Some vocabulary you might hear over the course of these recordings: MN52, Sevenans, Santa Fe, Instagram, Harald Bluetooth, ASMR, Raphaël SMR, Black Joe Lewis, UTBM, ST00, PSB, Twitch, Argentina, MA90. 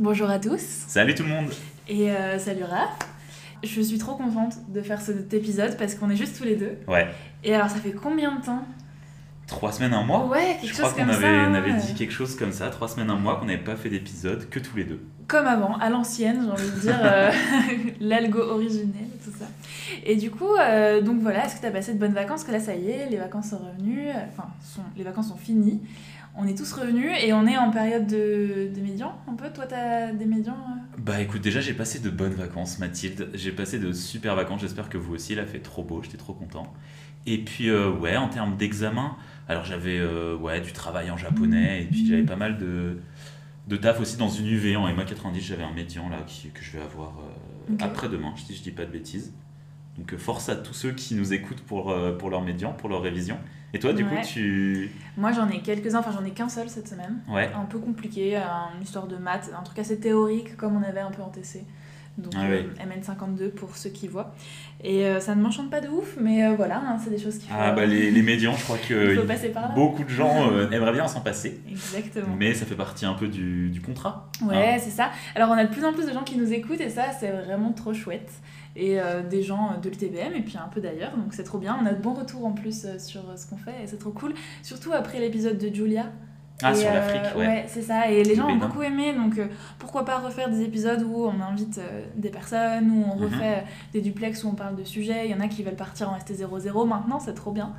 Bonjour à tous. Salut tout le monde. Et salut Raph. Je suis trop contente de faire cet épisode parce qu'on est juste tous les deux. Ouais. Et alors ça fait combien de temps ? 3 semaines, un mois ? Ouais, quelque chose comme ça. Je crois qu'on avait dit quelque chose comme ça, 3 semaines, un mois, qu'on n'avait pas fait d'épisode que tous les deux. Comme avant, à l'ancienne, j'ai envie de dire, l'algo originel, tout ça. Et du coup, donc voilà, est-ce que t'as passé de bonnes vacances ? Parce que là, ça y est, les vacances sont revenues, les vacances sont finies. On est tous revenus et on est en période de médian, un peu. Toi, t'as des médians Bah écoute, déjà, j'ai passé de bonnes vacances, Mathilde. J'ai passé de super vacances. J'espère que vous aussi. Il a fait trop beau, j'étais trop content. Et puis, ouais, en termes d'examen, alors j'avais du travail en japonais et puis j'avais pas mal de taf aussi dans une UV en MA90. J'avais un médian là que je vais avoir après-demain, si je dis pas de bêtises. Donc force à tous ceux qui nous écoutent pour leur médian, pour leur révision. Et toi, du coup, tu... Moi, j'en ai quelques-uns. Enfin, j'en ai qu'un seul cette semaine. Ouais. Un peu compliqué, une histoire de maths, un truc assez théorique, comme on avait un peu en TC. Donc, MN52 pour ceux qui voient. Et ça ne m'enchante pas de ouf, mais voilà, hein, c'est des choses qu'il faut... Ah, bah, les médians, je crois que faut passer par là. Beaucoup de gens aimeraient bien s'en passer. Exactement. Mais ça fait partie un peu du contrat. Ouais, hein. C'est ça. Alors, on a de plus en plus de gens qui nous écoutent, et ça, c'est vraiment trop chouette. Et des gens de l'UTBM et puis un peu d'ailleurs, donc c'est trop bien. On a de bons retours en plus sur ce qu'on fait et c'est trop cool, surtout après l'épisode de Julia. Ah, et sur l'Afrique, ouais, c'est ça, et les gens ont beaucoup aimé, donc pourquoi pas refaire des épisodes où on invite des personnes, où on refait des duplex, où on parle de sujets. Il y en a qui veulent partir en ST00 maintenant, c'est trop bien.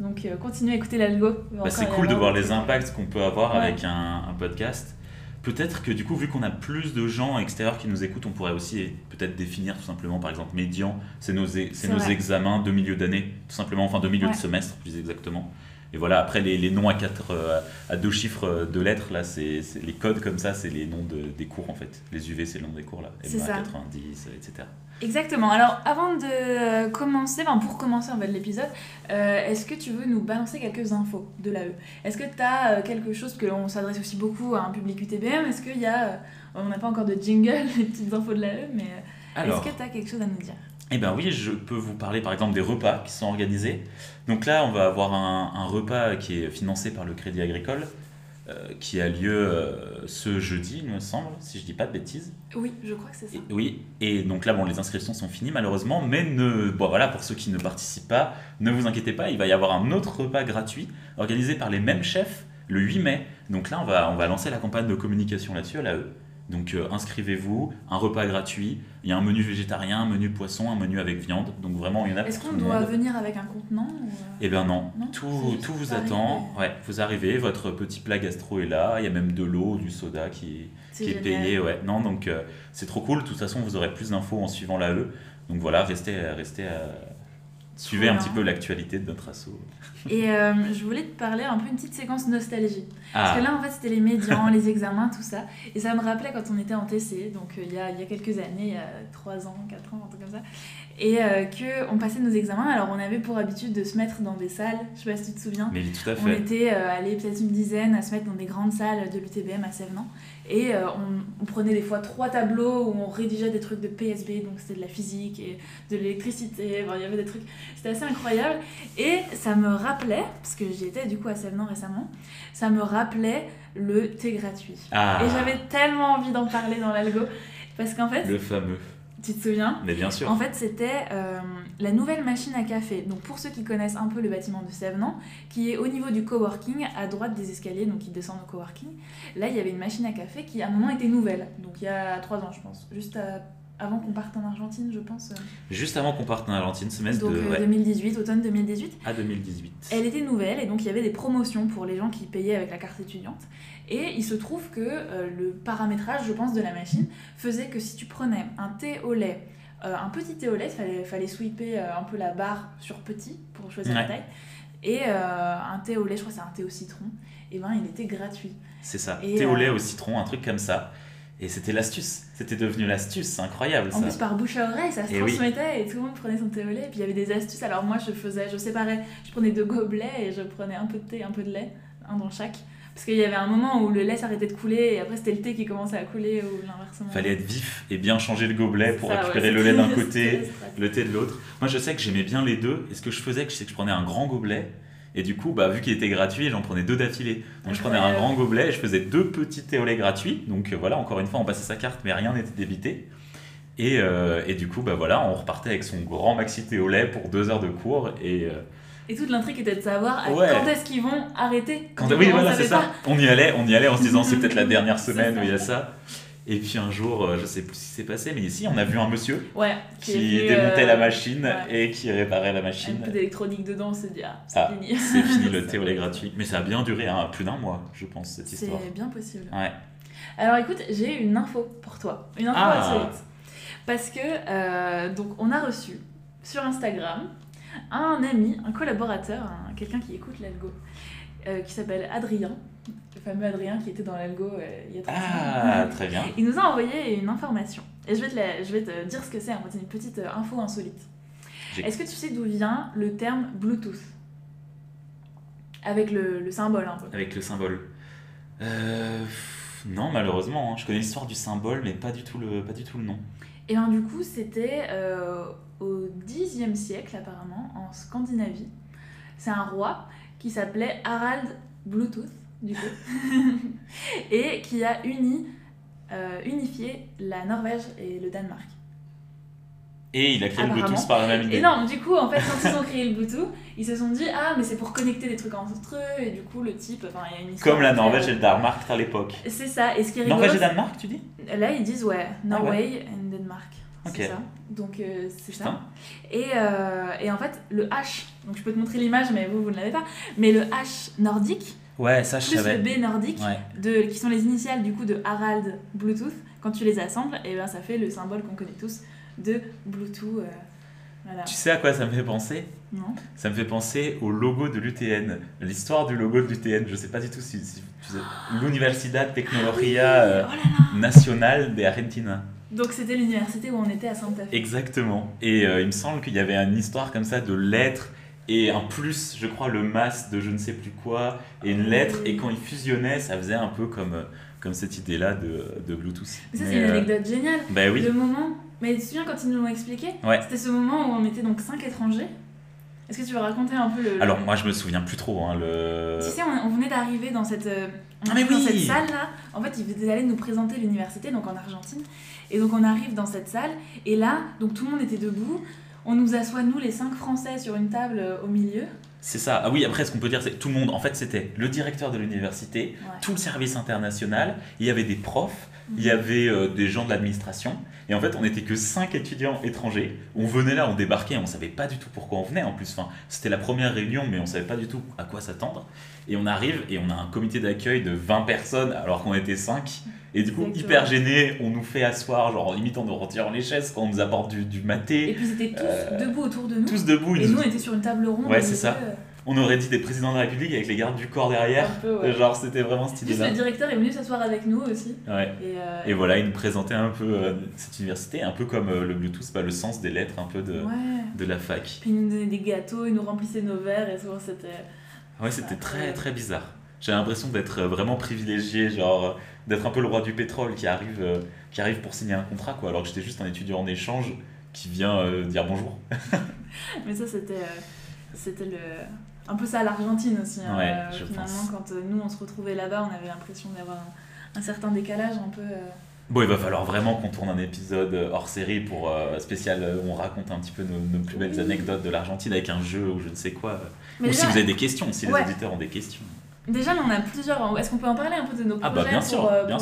Donc continuez à écouter l'algo. Bah, c'est cool de voir les impacts qu'on peut avoir avec un podcast. Peut-être que du coup, vu qu'on a plus de gens extérieurs qui nous écoutent, on pourrait aussi peut-être définir tout simplement, par exemple, médian, c'est nos examens de milieu d'année, tout simplement, enfin de milieu de semestre, plus exactement. Et voilà, après les noms à 2 chiffres de lettres, là, c'est les codes comme ça, c'est les noms des cours en fait. Les UV, c'est le nom des cours là, MA90, etc. Exactement. Alors, avant de commencer, pour commencer en fait l'épisode, est-ce que tu veux nous balancer quelques infos de l'AE ? Est-ce que tu as quelque chose, parce qu'on s'adresse aussi beaucoup à un public UTBM, est-ce qu'il y a, on n'a pas encore de jingle, les petites infos de l'AE, mais alors, est-ce que tu as quelque chose à nous dire ? Eh bien oui, je peux vous parler par exemple des repas qui sont organisés. Donc là, on va avoir un repas qui est financé par le Crédit Agricole, qui a lieu ce jeudi, il me semble, si je ne dis pas de bêtises. Oui, je crois que c'est ça. Et donc là, les inscriptions sont finies malheureusement, mais pour ceux qui ne participent pas, ne vous inquiétez pas, il va y avoir un autre repas gratuit organisé par les mêmes chefs le 8 mai. Donc là, on va lancer la campagne de communication là-dessus à l'AE. Donc inscrivez-vous, un repas gratuit, il y a un menu végétarien, un menu poisson, un menu avec viande, donc vraiment il y en a. Est-ce qu'on doit venir avec un contenant ou... Eh bien non, tout vous attend, vous arrivez, votre petit plat gastro est là, il y a même de l'eau, du soda qui est payé, donc c'est trop cool, de toute façon vous aurez plus d'infos en suivant l'AE, donc voilà, restez suivez un petit peu l'actualité de notre asso. Et je voulais te parler un peu une petite séquence nostalgie. Ah. Parce que là, en fait, c'était les médians, les examens, tout ça. Et ça me rappelait quand on était en TC, donc il y a quelques années, il y a 3 ans, 4 ans, un truc comme ça. Et qu'on passait nos examens. Alors, on avait pour habitude de se mettre dans des salles. Je sais pas si tu te souviens. Mais tout à fait. On était allés peut-être une dizaine à se mettre dans des grandes salles de l'UTBM à Sevenans. Et on prenait des fois 3 tableaux où on rédigeait des trucs de PSB, donc c'était de la physique et de l'électricité, il y avait des trucs, c'était assez incroyable. Et ça me rappelait, parce que j'y étais du coup à Sevenans récemment, ça me rappelait le thé gratuit. Ah. Et j'avais tellement envie d'en parler dans l'algo, parce qu'en fait... Le fameux... Tu te souviens ? Mais bien sûr. En fait, c'était la nouvelle machine à café. Donc, pour ceux qui connaissent un peu le bâtiment de Sevenans, qui est au niveau du coworking, à droite des escaliers, donc ils descendent au coworking. Là, il y avait une machine à café qui, à un moment, était nouvelle. Donc, il y a 3 ans, je pense. Juste avant qu'on parte en Argentine, je pense. Juste avant qu'on parte en Argentine, semestre donc, 2018, automne 2018. À 2018. Elle était nouvelle et donc il y avait des promotions pour les gens qui payaient avec la carte étudiante. Et il se trouve que le paramétrage, je pense, de la machine faisait que si tu prenais un thé au lait, un petit thé au lait, il fallait swiper un peu la barre sur petit pour choisir la taille. Et un thé au lait, je crois que c'est un thé au citron, et ben il était gratuit. C'est ça, et, thé au lait au citron, un truc comme ça. Et c'était l'astuce, c'était devenu l'astuce, c'est incroyable ça. En plus par bouche à oreille, ça se transmettait et tout le monde prenait son thé au lait. Et puis il y avait des astuces, alors moi je séparais, je prenais 2 gobelets et je prenais un peu de thé, un peu de lait, un dans chaque. Parce qu'il y avait un moment où le lait s'arrêtait de couler et après c'était le thé qui commençait à couler ou l'inversement. Fallait être vif et bien changer le gobelet pour récupérer le lait d'un côté, le thé de l'autre. Moi je sais que j'aimais bien les deux et ce que je faisais, c'est que je prenais un grand gobelet Et du coup, bah, vu qu'il était gratuit, j'en prenais deux d'affilée. Donc je prenais un grand gobelet et je faisais deux petits thé au lait gratuits. Donc voilà, encore une fois, on passait sa carte, mais rien n'était débité. Et du coup, bah, voilà, on repartait avec son grand maxi thé au lait pour 2 heures de cours. Et toute l'intrigue était de savoir quand est-ce qu'ils vont arrêter. Oui, voilà, c'est ça. On y allait en se disant c'est peut-être la dernière semaine où il y a ça. Et puis un jour, je sais plus ce qui s'est passé, mais ici on a vu un monsieur qui démontait la machine et qui réparait la machine. Un peu d'électronique dedans, c'est dit fini. C'est fini le thé au lait gratuit. Mais ça a bien duré plus d'un mois, je pense, cette histoire. C'est bien possible. Ouais. Alors écoute, j'ai une info pour toi. Une info insolite. Parce que donc, on a reçu sur Instagram un ami, un collaborateur, quelqu'un qui écoute l'algo, qui s'appelle Adrien. Le fameux Adrien qui était dans l'algo il y a 30 ans. Ah, très bien. Il nous a envoyé une information. Et je vais te dire ce que c'est. C'est une petite info insolite. Est-ce que tu sais d'où vient le terme Bluetooth ? Avec le symbole un peu. Avec le symbole. Non, malheureusement. Je connais l'histoire du symbole, mais pas du tout le nom. Et bien du coup, c'était au Xe siècle, apparemment, en Scandinavie. C'est un roi qui s'appelait Harald Bluetooth, du coup, et qui a unifié la Norvège et le Danemark. Et il a créé le Bluetooth par la même idée. Et non, du coup, en fait, quand ils ont créé le Bluetooth, ils se sont dit « Ah, mais c'est pour connecter des trucs entre eux », et du coup, le type, il y a une histoire... Comme la Norvège et le Danemark à l'époque. C'est ça, et ce qui est rigolo... Norvège et Danemark, tu dis ? Là, ils disent, Norway and Denmark. Okay. C'est ça. Donc, c'est ça. Et en fait, le H, donc je peux te montrer l'image, mais vous ne l'avez pas, mais le H nordique... Ouais, ça je savais. Plus le B nordique, qui sont les initiales du coup de Harald Bluetooth, quand tu les assembles, et ben ça fait le symbole qu'on connaît tous de Bluetooth. Voilà. Tu sais à quoi ça me fait penser ? Non. Ça me fait penser au logo de l'UTN, l'histoire du logo de l'UTN. Je sais pas du tout si tu sais. L'Universidad Tecnología Nacional de Argentina. Donc c'était l'université où on était à Santa Fe. Exactement. Et il me semble qu'il y avait une histoire comme ça de lettres. Et un plus, je crois, le mas de je ne sais plus quoi, et une lettre. Et quand ils fusionnaient, ça faisait un peu comme cette idée-là de Bluetooth. Mais ça, c'est une anecdote géniale. Bah oui. Le moment... Mais tu te souviens quand ils nous l'ont expliqué ? C'était ce moment où on était donc 5 étrangers. Est-ce que tu veux raconter un peu le... Alors, moi, je me souviens plus trop. Tu sais, on venait d'arriver dans cette salle-là. En fait, ils venaient d'aller nous présenter l'université, donc en Argentine. Et donc, on arrive dans cette salle. Et là, donc tout le monde était debout. On nous assoit, nous, les 5 Français, sur une table au milieu. C'est ça. Ah oui, après, ce qu'on peut dire, c'est que tout le monde... En fait, c'était le directeur de l'université, tout le service international. Il y avait des profs, il y avait des gens de l'administration. Et en fait, on n'était que 5 étudiants étrangers. On venait là, on débarquait, on ne savait pas du tout pourquoi on venait. En plus, c'était la première réunion, mais on ne savait pas du tout à quoi s'attendre. Et on arrive, et on a un comité d'accueil de 20 personnes, alors qu'on était 5. Et du coup, hyper gêné, on nous fait asseoir, genre limite on nous retire les chaises quand on nous apporte du maté. Et puis ils étaient tous debout autour de nous. Tous debout. Et nous on était sur une table ronde. Ouais, c'est ça. On aurait dit des présidents de la République avec les gardes du corps derrière. Un peu, genre c'était vraiment stylé. Juste le directeur est venu s'asseoir avec nous aussi. Ouais. Et voilà, il nous présentait un peu cette université, un peu comme le Bluetooth, le sens des lettres un peu de la fac. Puis ils nous donnaient des gâteaux, ils nous remplissaient nos verres et souvent c'était... Ouais, c'était très très bizarre. J'ai l'impression d'être vraiment privilégié, genre d'être un peu le roi du pétrole qui arrive pour signer un contrat, quoi, alors que j'étais juste un étudiant en échange qui vient dire bonjour. Mais ça, c'était un peu ça l'Argentine aussi. Ouais, finalement, pense. Quand nous, on se retrouvait là-bas, on avait l'impression d'avoir un certain décalage un peu... Bon, il va falloir vraiment qu'on tourne un épisode hors série pour spécial où on raconte un petit peu nos plus belles anecdotes de l'Argentine avec un jeu ou je ne sais quoi. Mais ou déjà, si vous avez des questions, si les auditeurs ont des questions. Déjà, là, on a plusieurs... Est-ce qu'on peut en parler un peu de nos projets pour l'algo ?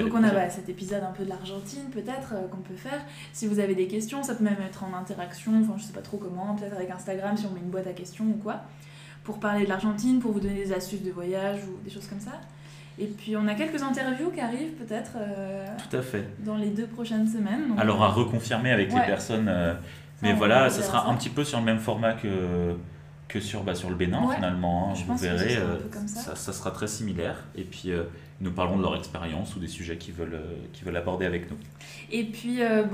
Donc, on a cet épisode un peu de l'Argentine, peut-être, qu'on peut faire. Si vous avez des questions, ça peut même être en interaction, enfin, je sais pas trop comment, peut-être avec Instagram, si on met une boîte à questions ou quoi, pour parler de l'Argentine, pour vous donner des astuces de voyage ou des choses comme ça. Et puis, on a quelques interviews qui arrivent, peut-être, tout à fait, dans les 2 prochaines semaines. Donc... Alors, à reconfirmer avec les personnes. Mais voilà, ça sera un petit peu sur le même format que sur le Bénin, finalement, hein. Vous verrez, ça sera très similaire. Et puis, nous parlerons de leur expérience ou des sujets qu'ils veulent aborder avec nous. Et puis, la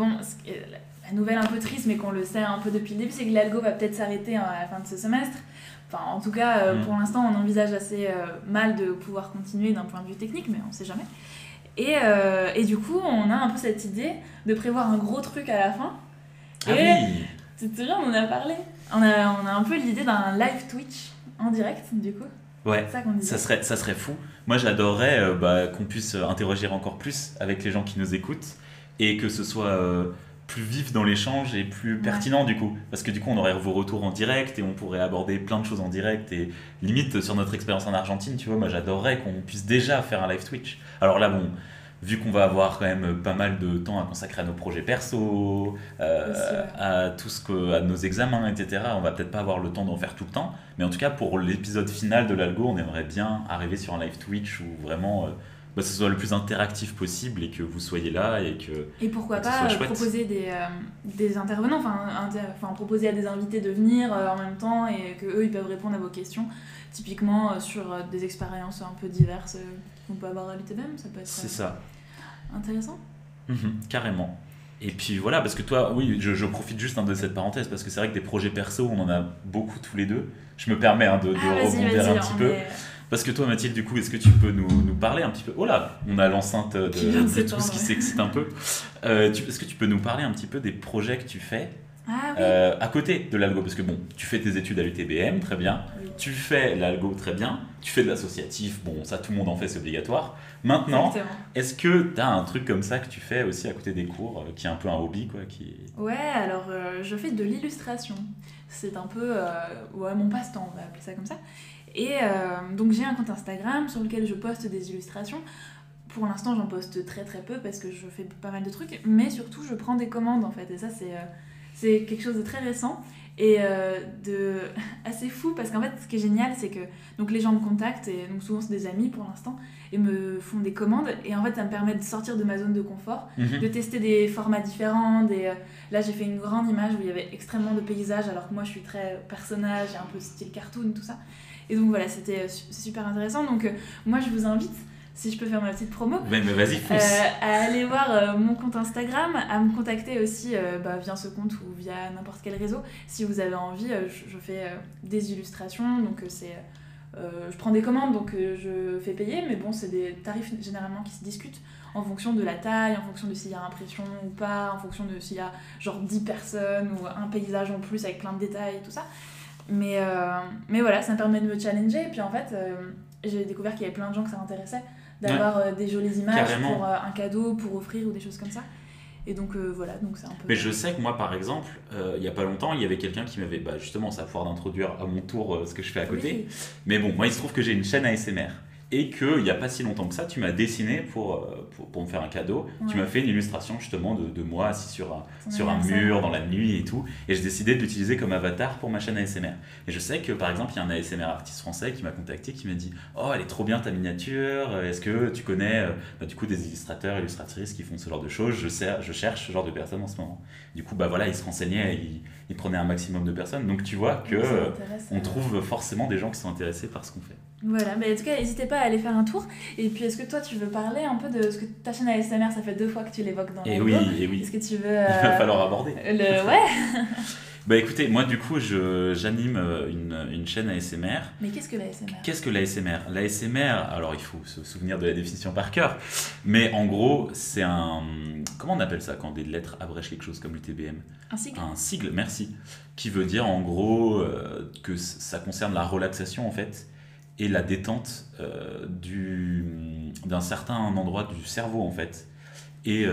nouvelle un peu triste, mais qu'on le sait un peu depuis le début, c'est que l'algo va peut-être s'arrêter à la fin de ce semestre. Enfin, en tout cas, pour l'instant, on envisage assez mal de pouvoir continuer d'un point de vue technique, mais on ne sait jamais. Et du coup, on a un peu cette idée de prévoir un gros truc à la fin. Ah oui. C'est vrai, on en a parlé. On a un peu l'idée d'un live Twitch En direct, du coup. Ouais, ça, ça serait fou. Moi, j'adorerais qu'on puisse interagir encore plus avec les gens qui nous écoutent et que ce soit plus vif dans l'échange et plus pertinent, du coup. Parce que du coup, on aurait vos retours en direct et on pourrait aborder plein de choses en direct et limite sur notre expérience en Argentine, tu vois. Moi, j'adorerais qu'on puisse déjà faire un live Twitch. Alors là, bon, vu qu'on va avoir quand même pas mal de temps à consacrer à nos projets perso, à tout ce que, à nos examens, etc. On va peut-être pas avoir le temps d'en faire tout le temps, mais en tout cas pour l'épisode final de l'algo, on aimerait bien arriver sur un live Twitch où vraiment ce soit le plus interactif possible et que vous soyez là et que pourquoi pas proposer des intervenants, proposer à des invités de venir en même temps et que eux ils peuvent répondre à vos questions. Typiquement sur des expériences un peu diverses qu'on peut avoir à l'UTBM, ça peut être intéressant. Carrément. Et puis voilà, parce que toi, oui, je profite juste de cette parenthèse, parce que c'est vrai que des projets perso, on en a beaucoup tous les deux. Je me permets de rebondir un petit peu. Parce que toi, Mathilde, du coup, est-ce que tu peux nous parler un petit peu... Oh là, on a l'enceinte de tout ce qui s'excite un peu. Est-ce que tu peux nous parler un petit peu des projets que tu fais à côté de l'algo, parce que bon, tu fais tes études à l'UTBM, très bien, tu fais l'algo, très bien, tu fais de l'associatif, bon, ça tout le monde en fait, c'est obligatoire. Maintenant, est-ce que tu as un truc comme ça que tu fais aussi à côté des cours, qui est un peu un hobby, quoi, qui... Ouais, alors je fais de l'illustration, c'est un peu mon passe-temps, on va appeler ça comme ça. Et donc j'ai un compte Instagram sur lequel je poste des illustrations. Pour l'instant, j'en poste très très peu parce que je fais pas mal de trucs, mais surtout je prends des commandes en fait, et ça c'est quelque chose de très récent et assez fou, parce qu'en fait ce qui est génial, c'est que donc les gens me contactent, et donc souvent c'est des amis pour l'instant, et me font des commandes, et en fait ça me permet de sortir de ma zone de confort, de tester des formats différents, là j'ai fait une grande image où il y avait extrêmement de paysages, alors que moi je suis très personnage, j'ai un peu style cartoon, tout ça, et donc voilà, c'était super intéressant. Donc moi je vous invite, si je peux faire ma petite promo, mais vas-y, à aller voir mon compte Instagram, à me contacter aussi via ce compte ou via n'importe quel réseau. Si vous avez envie, je fais des illustrations, donc je prends des commandes, donc je fais payer, mais bon, c'est des tarifs généralement qui se discutent en fonction de la taille, en fonction de s'il y a impression ou pas, en fonction de s'il y a genre 10 personnes ou un paysage en plus avec plein de détails et tout ça. Mais voilà, ça me permet de me challenger, et puis en fait, j'ai découvert qu'il y avait plein de gens que ça intéressait d'avoir des jolies images pour un cadeau, pour offrir ou des choses comme ça. Et donc voilà, donc c'est un peu... Mais je sais que moi, par exemple, il n'y a pas longtemps, il y avait quelqu'un qui m'avait justement sa foire d'introduire à mon tour ce que je fais à côté. Oui. Mais bon, moi, il se trouve que j'ai une chaîne ASMR et qu'il n'y a pas si longtemps que ça, tu m'as dessiné pour me faire un cadeau. Ouais. Tu m'as fait une illustration justement de moi assis sur un mur dans la nuit et tout. Et j'ai décidé de l'utiliser comme avatar pour ma chaîne ASMR. Et je sais que par exemple, il y a un ASMR artiste français qui m'a contacté, qui m'a dit « Oh, elle est trop bien ta miniature. Est-ce que tu connais du coup des illustrateurs, illustratrices qui font ce genre de choses ? Je cherche ce genre de personnes en ce moment. » Du coup, il se renseignait, il prenait un maximum de personnes. Donc tu vois que on trouve forcément des gens qui sont intéressés par ce qu'on fait. Voilà, mais en tout cas, n'hésitez pas à aller faire un tour. Et puis, est-ce que toi, tu veux parler un peu de... Parce que ta chaîne ASMR, ça fait 2 fois que tu l'évoques dans l'algo. Oui. Est-ce que tu veux... Il va falloir aborder. Ouais. Écoutez, moi, du coup, j'anime une chaîne ASMR. Mais qu'est-ce que l'ASMR ? L'ASMR, alors il faut se souvenir de la définition par cœur. Mais en gros, c'est un... Comment on appelle ça quand des lettres abrègent quelque chose comme l'UTBM ? Un sigle. Un sigle, merci. Qui veut dire, en gros, que ça concerne la relaxation, en fait. Et la détente d'un certain endroit du cerveau, en fait. Et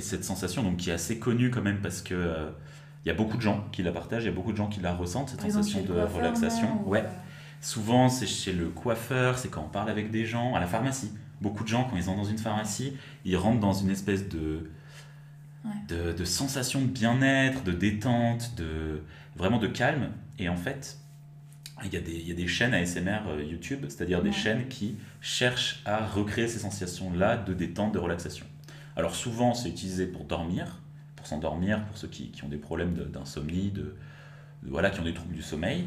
cette sensation, donc, qui est assez connue quand même, parce que y a beaucoup de gens qui la partagent, il y a beaucoup de gens qui la ressentent, cette sensation de relaxation. Souvent, c'est chez le coiffeur, c'est quand on parle avec des gens, à la pharmacie. Beaucoup de gens, quand ils entrent dans une pharmacie, ils rentrent dans une espèce de sensation de bien-être, de détente, vraiment de calme. Et en fait... Il y a des chaînes ASMR YouTube, c'est-à-dire des chaînes qui cherchent à recréer ces sensations-là de détente, de relaxation. Alors souvent, c'est utilisé pour dormir, pour s'endormir, pour ceux qui ont des problèmes d'insomnie, qui ont des troubles du sommeil.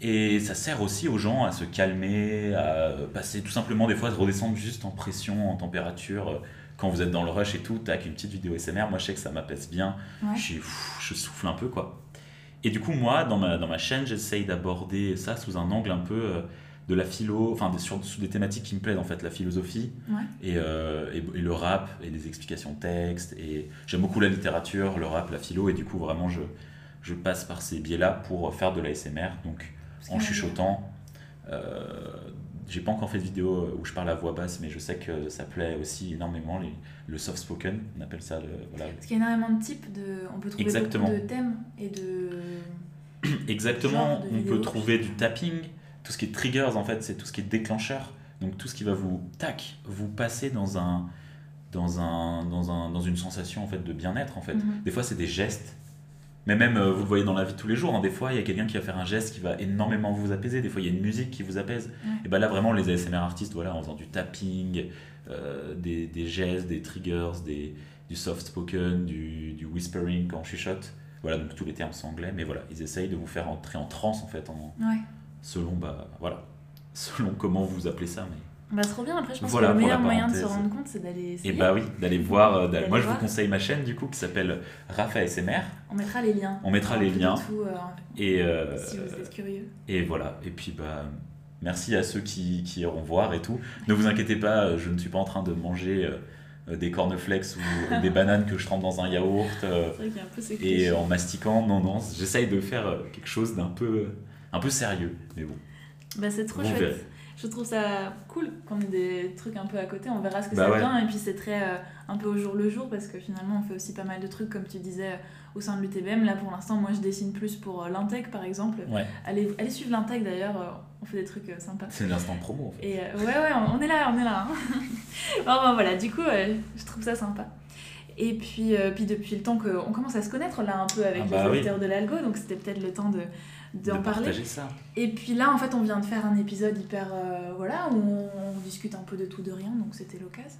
Et ça sert aussi aux gens à se calmer, à passer tout simplement des fois, de redescendre juste en pression, en température. Quand vous êtes dans le rush et tout, tac, une petite vidéo ASMR, moi je sais que ça m'apaise bien, je souffle un peu, quoi. Et du coup, moi, dans ma chaîne, j'essaye d'aborder ça sous un angle un peu de la philo, enfin sous des thématiques qui me plaisent, en fait, la philosophie et le rap et les explications de texte. Et j'aime beaucoup la littérature, le rap, la philo, et du coup, vraiment, je passe par ces biais-là pour faire de l'ASMR, donc en chuchotant. J'ai pas encore fait de vidéo où je parle à voix basse, mais je sais que ça plaît aussi énormément, le soft spoken, on appelle ça. Voilà. Parce qu'il y a énormément de types, on peut trouver Exactement. Beaucoup de thèmes et de... Exactement, on peut trouver du tapping, tout ce qui est triggers en fait, c'est tout ce qui est déclencheur, donc tout ce qui va vous passer dans une sensation en fait de bien-être en fait. Mm-hmm. Des fois c'est des gestes, mais même vous le voyez dans la vie de tous les jours, hein, des fois il y a quelqu'un qui va faire un geste qui va énormément vous apaiser, des fois il y a une musique qui vous apaise. Mm-hmm. Et ben là vraiment les ASMR artistes, voilà, en faisant du tapping, des gestes, des triggers, du soft spoken, du whispering quand on chuchote. Voilà, donc tous les termes sont anglais, mais voilà, ils essayent de vous faire entrer en transe en fait, ouais. selon comment vous appelez ça. Mais... Bah, c'est trop bien, après je pense que le meilleur moyen de se rendre compte, c'est d'aller essayer. Et bah oui, d'aller voir. Moi je vous conseille ma chaîne du coup qui s'appelle Raphaël SMR. On mettra les liens. Tout, si vous êtes curieux. Et voilà, et puis bah... Merci à ceux qui iront voir et tout. Ne vous inquiétez pas, je ne suis pas en train de manger... des cornflakes ou des bananes que je trempe dans un yaourt et en mastiquant, non, j'essaye de faire quelque chose d'un peu sérieux, mais bon. Bah c'est trop chouette. Je trouve ça cool qu'on ait des trucs un peu à côté, on verra ce que ça vient, et puis c'est très un peu au jour le jour, parce que finalement on fait aussi pas mal de trucs comme tu disais au sein de l'UTBM. Là pour l'instant moi je dessine plus pour l'Intec par exemple, ouais. allez suivre l'Intec d'ailleurs, on fait des trucs sympas. C'est l'instant promo en fait. Et, on est là. Hein. Bon, voilà, du coup je trouve ça sympa. Et puis depuis le temps qu'on commence à se connaître là un peu avec les auditeurs de l'algo, donc c'était peut-être le temps d'en parler. Ça. Et puis là en fait on vient de faire un épisode hyper où on discute un peu de tout de rien, donc c'était l'occasion.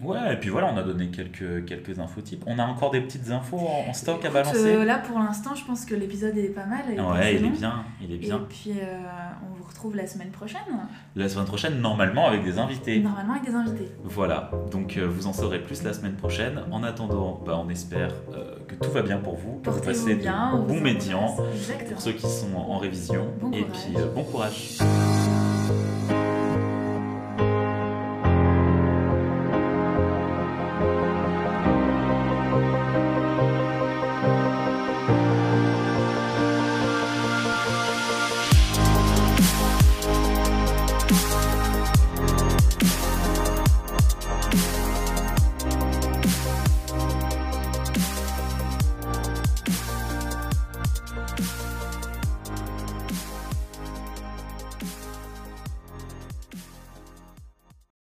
Ouais, et puis voilà, on a donné quelques infotypes. On a encore des petites infos en stock à balancer. Là pour l'instant je pense que l'épisode est pas mal. Il est bien. Et puis on vous retrouve la semaine prochaine. La semaine prochaine normalement avec des invités. Voilà, donc vous en saurez plus la semaine prochaine. En attendant, on espère que tout va bien pour vous. Portez-vous bien, bon médian pour ceux qui sont en révision. Et puis bon courage.